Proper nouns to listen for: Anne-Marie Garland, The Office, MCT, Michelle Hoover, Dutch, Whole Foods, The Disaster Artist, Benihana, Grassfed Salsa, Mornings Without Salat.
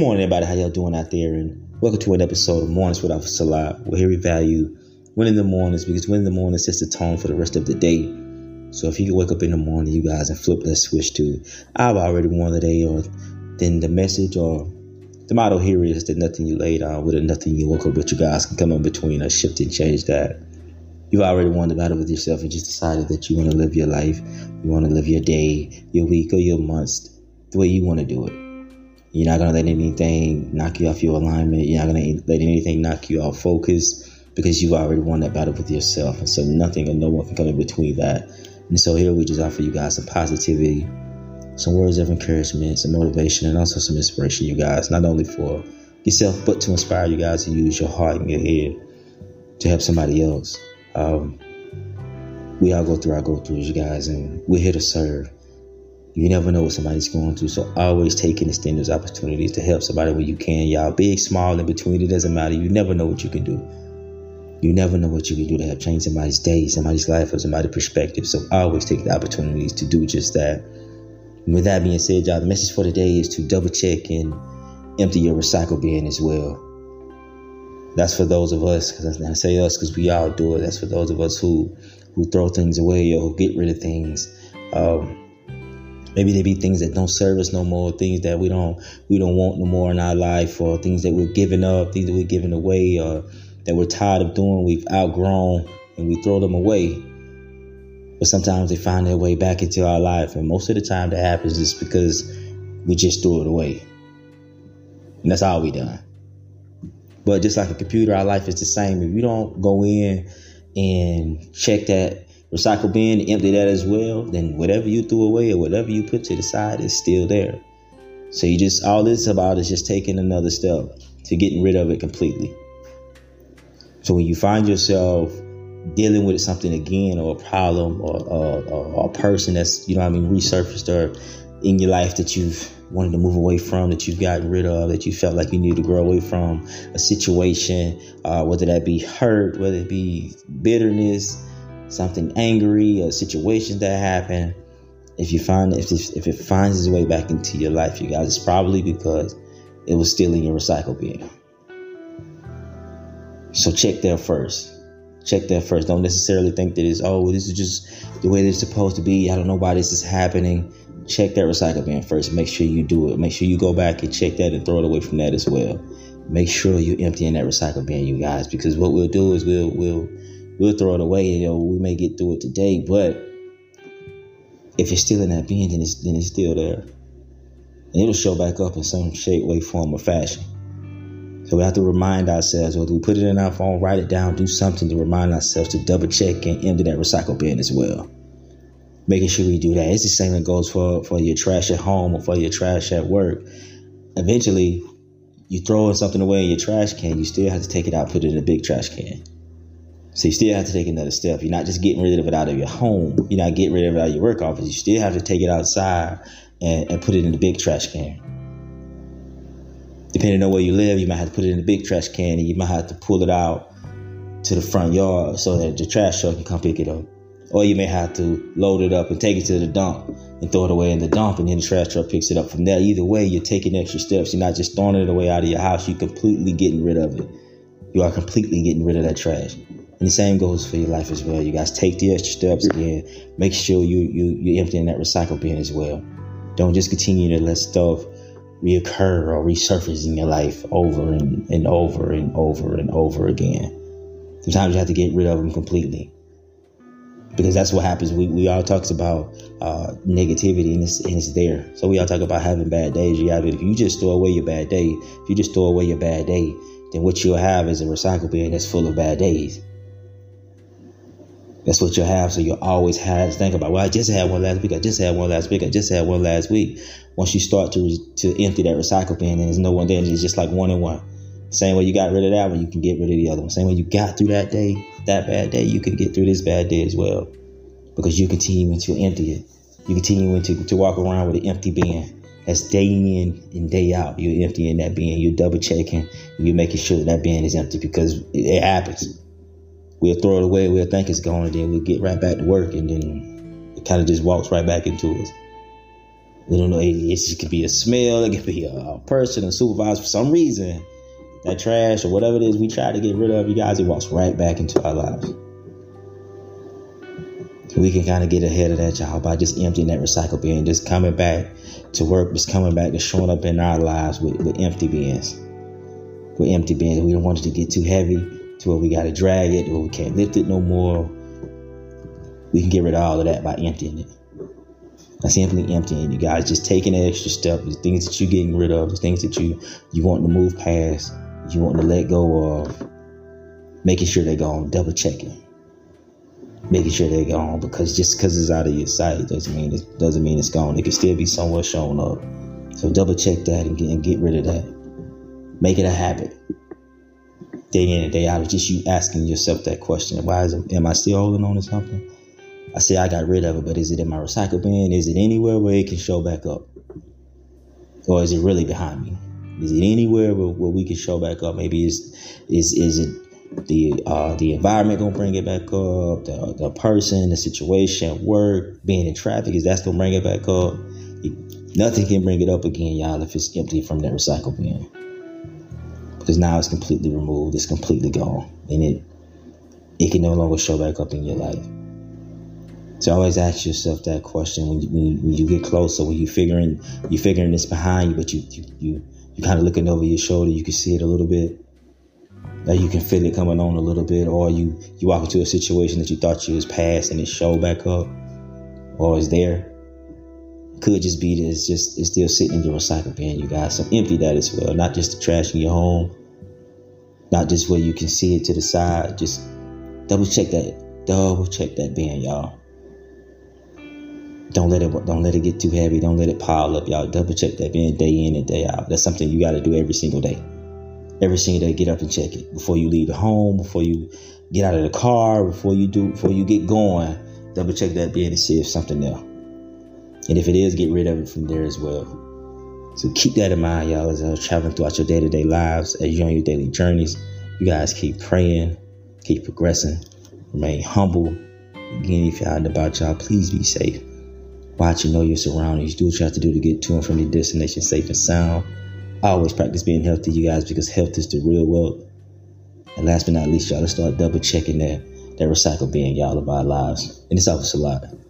Good morning, everybody. How y'all doing out there? And welcome to an episode of Mornings Without Salat, where here we value winning the mornings, because winning the morning sets the tone for the rest of the day. So if you can wake up in the morning, you guys, and flip that switch to I've already won the day, or then the message or the motto here is that nothing you laid down with or nothing you woke up with, you guys, can come in between or shift and change that. You've already won the battle with yourself and just decided that you want to live your life, you want to live your day, your week, or your months the way you want to do it. You're not going to let anything knock you off your alignment. You're not going to let anything knock you off focus, because you've already won that battle with yourself. And so nothing or no one can come in between that. And so here we just offer you guys some positivity, some words of encouragement, some motivation, and also some inspiration, you guys, not only for yourself, but to inspire you guys to use your heart and your head to help somebody else. We all go through our go-throughs, you guys, and we're here to serve. You never know what somebody's going through, so always take and extend those opportunities to help somebody when you can, y'all. Big, small, in between, it doesn't matter. You never know what you can do. You never know what you can do to help change somebody's day, somebody's life, or somebody's perspective. So always take the opportunities to do just that. And with that being said, y'all, the message for today is to double check and empty your recycle bin as well. That's for those of us, because I say us because we all do it. That's for those of us who throw things away or who get rid of things. Maybe they be things that don't serve us no more, things that we don't want no more in our life, or things that we're giving up, things that we're giving away, or that we're tired of doing, we've outgrown, and we throw them away. But sometimes they find their way back into our life, and most of the time that happens is because we just threw it away. And that's all we done. But just like a computer, our life is the same. If you don't go in and check that recycle bin, empty that as well, then whatever you threw away or whatever you put to the side is still there. So you just, all this about is just taking another step to getting rid of it completely. So when you find yourself dealing with something again, or a problem, or a person that's, you know what I mean, resurfaced or in your life that you've wanted to move away from, that you've gotten rid of, that you felt like you needed to grow away from, a situation, whether that be hurt, whether it be bitterness, something angry, or situations that happen, if it finds its way back into your life, you guys, it's probably because it was still in your recycle bin. So check there first. Don't necessarily think that it's, oh, this is just the way it's supposed to be. I don't know why this is happening. Check that recycle bin first. Make sure you do it. Make sure you go back and check that and throw it away from that as well. Make sure you're emptying that recycle bin, you guys, because what we'll do is we'll throw it away. You know, we may get through it today, but if it's still in that bin, then it's still there, and it'll show back up in some shape, way, form, or fashion. So we have to remind ourselves, whether we put it in our phone, write it down, do something to remind ourselves to double check and empty that recycle bin as well. Making sure we do that. It's the same that goes for your trash at home or for your trash at work. Eventually, you throw something away in your trash can, you still have to take it out, put it in a big trash can. So you still have to take another step. You're not just getting rid of it out of your home. You're not getting rid of it out of your work office. You still have to take it outside and put it in the big trash can. Depending on where you live, you might have to put it in the big trash can, and you might have to pull it out to the front yard so that the trash truck can come pick it up. Or you may have to load it up and take it to the dump and throw it away in the dump, and then the trash truck picks it up from there. Either way, you're taking extra steps. You're not just throwing it away out of your house. You're completely getting rid of it. You are completely getting rid of that trash. And the same goes for your life as well. You guys, take the extra steps again. Make sure you're emptying that recycle bin as well. Don't just continue to let stuff reoccur or resurface in your life over and over and over and over again. Sometimes you have to get rid of them completely, because that's what happens. We all talks about negativity, and it's there. So we all talk about having bad days. You have it. If you just throw away your bad day, then what you'll have is a recycle bin that's full of bad days. That's what you'll have. So you'll always have to think about, well, I just had one last week. Once you start to empty that recycle bin and there's no one there, it's just like one and one. Same way you got rid of that one, you can get rid of the other one. Same way you got through that bad day, you can get through this bad day as well, because you're continuing to empty it. You're continuing to walk around with an empty bin. That's day in and day out. You're emptying that bin. You're double checking. You're making sure that bin is empty, because it happens. We'll throw it away, we'll think it's gone, and then we'll get right back to work, and then it kind of just walks right back into us. We don't know. It could be a smell. It could be a person, a supervisor. For some reason, that trash or whatever it is we try to get rid of, you guys, it walks right back into our lives. We can kind of get ahead of that job by just emptying that recycle bin, just coming back to work, just coming back to showing up in our lives with empty bins. With empty bins. We don't want it to get too heavy to where we got to drag it or we can't lift it no more. We can get rid of all of that by emptying it. That's simply emptying, you guys. Just taking an extra step. The things that you're getting rid of, the things that you want to move past, you want to let go of, making sure they're gone, double checking. Making sure they're gone, because just because it's out of your sight doesn't mean it's gone. It could still be somewhere showing up. So double check that and get rid of that. Make it a habit. Day in and day out, it's just you asking yourself that question. Why am I still holding on to something? I say I got rid of it, but is it in my recycle bin? Is it anywhere where it can show back up? Or is it really behind me? Is it anywhere where we can show back up? Maybe is it the environment gonna bring it back up, the person, the situation, work, being in traffic, is that's gonna bring it back up? Nothing can bring it up again, y'all, if it's empty from that recycle bin, because now it's completely removed, it's completely gone, and it can no longer show back up in your life. So always ask yourself that question when you get closer, when you're figuring this behind you, but you kind of looking over your shoulder, you can see it a little bit. Now you can feel it coming on a little bit, or you walk into a situation that you thought you was past and it showed back up, or it's there. Could just be that it's still sitting in your recycle bin, you guys. So empty that as well, not just the trash in your home, not just where you can see it to the side. Just double check that bin, y'all. Don't let it get too heavy. Don't let it pile up, y'all. Double check that bin day in and day out. That's something you got to do every single day. Every single day, get up and check it. Before you leave the home, before you get out of the car, before you get going, double check that bin and see if something there. And if it is, get rid of it from there as well. So keep that in mind, y'all, as you're traveling throughout your day-to-day lives, as you're on your daily journeys. You guys keep praying, keep progressing, remain humble. Again, if you're out and about, y'all, please be safe. Watch and know your surroundings. Do what you have to do to get to and from your destination safe and sound. I always practice being healthy, you guys, because health is the real wealth. And last but not least, y'all, let's start double checking that recycle bin, y'all, of our lives. And it's always a lot.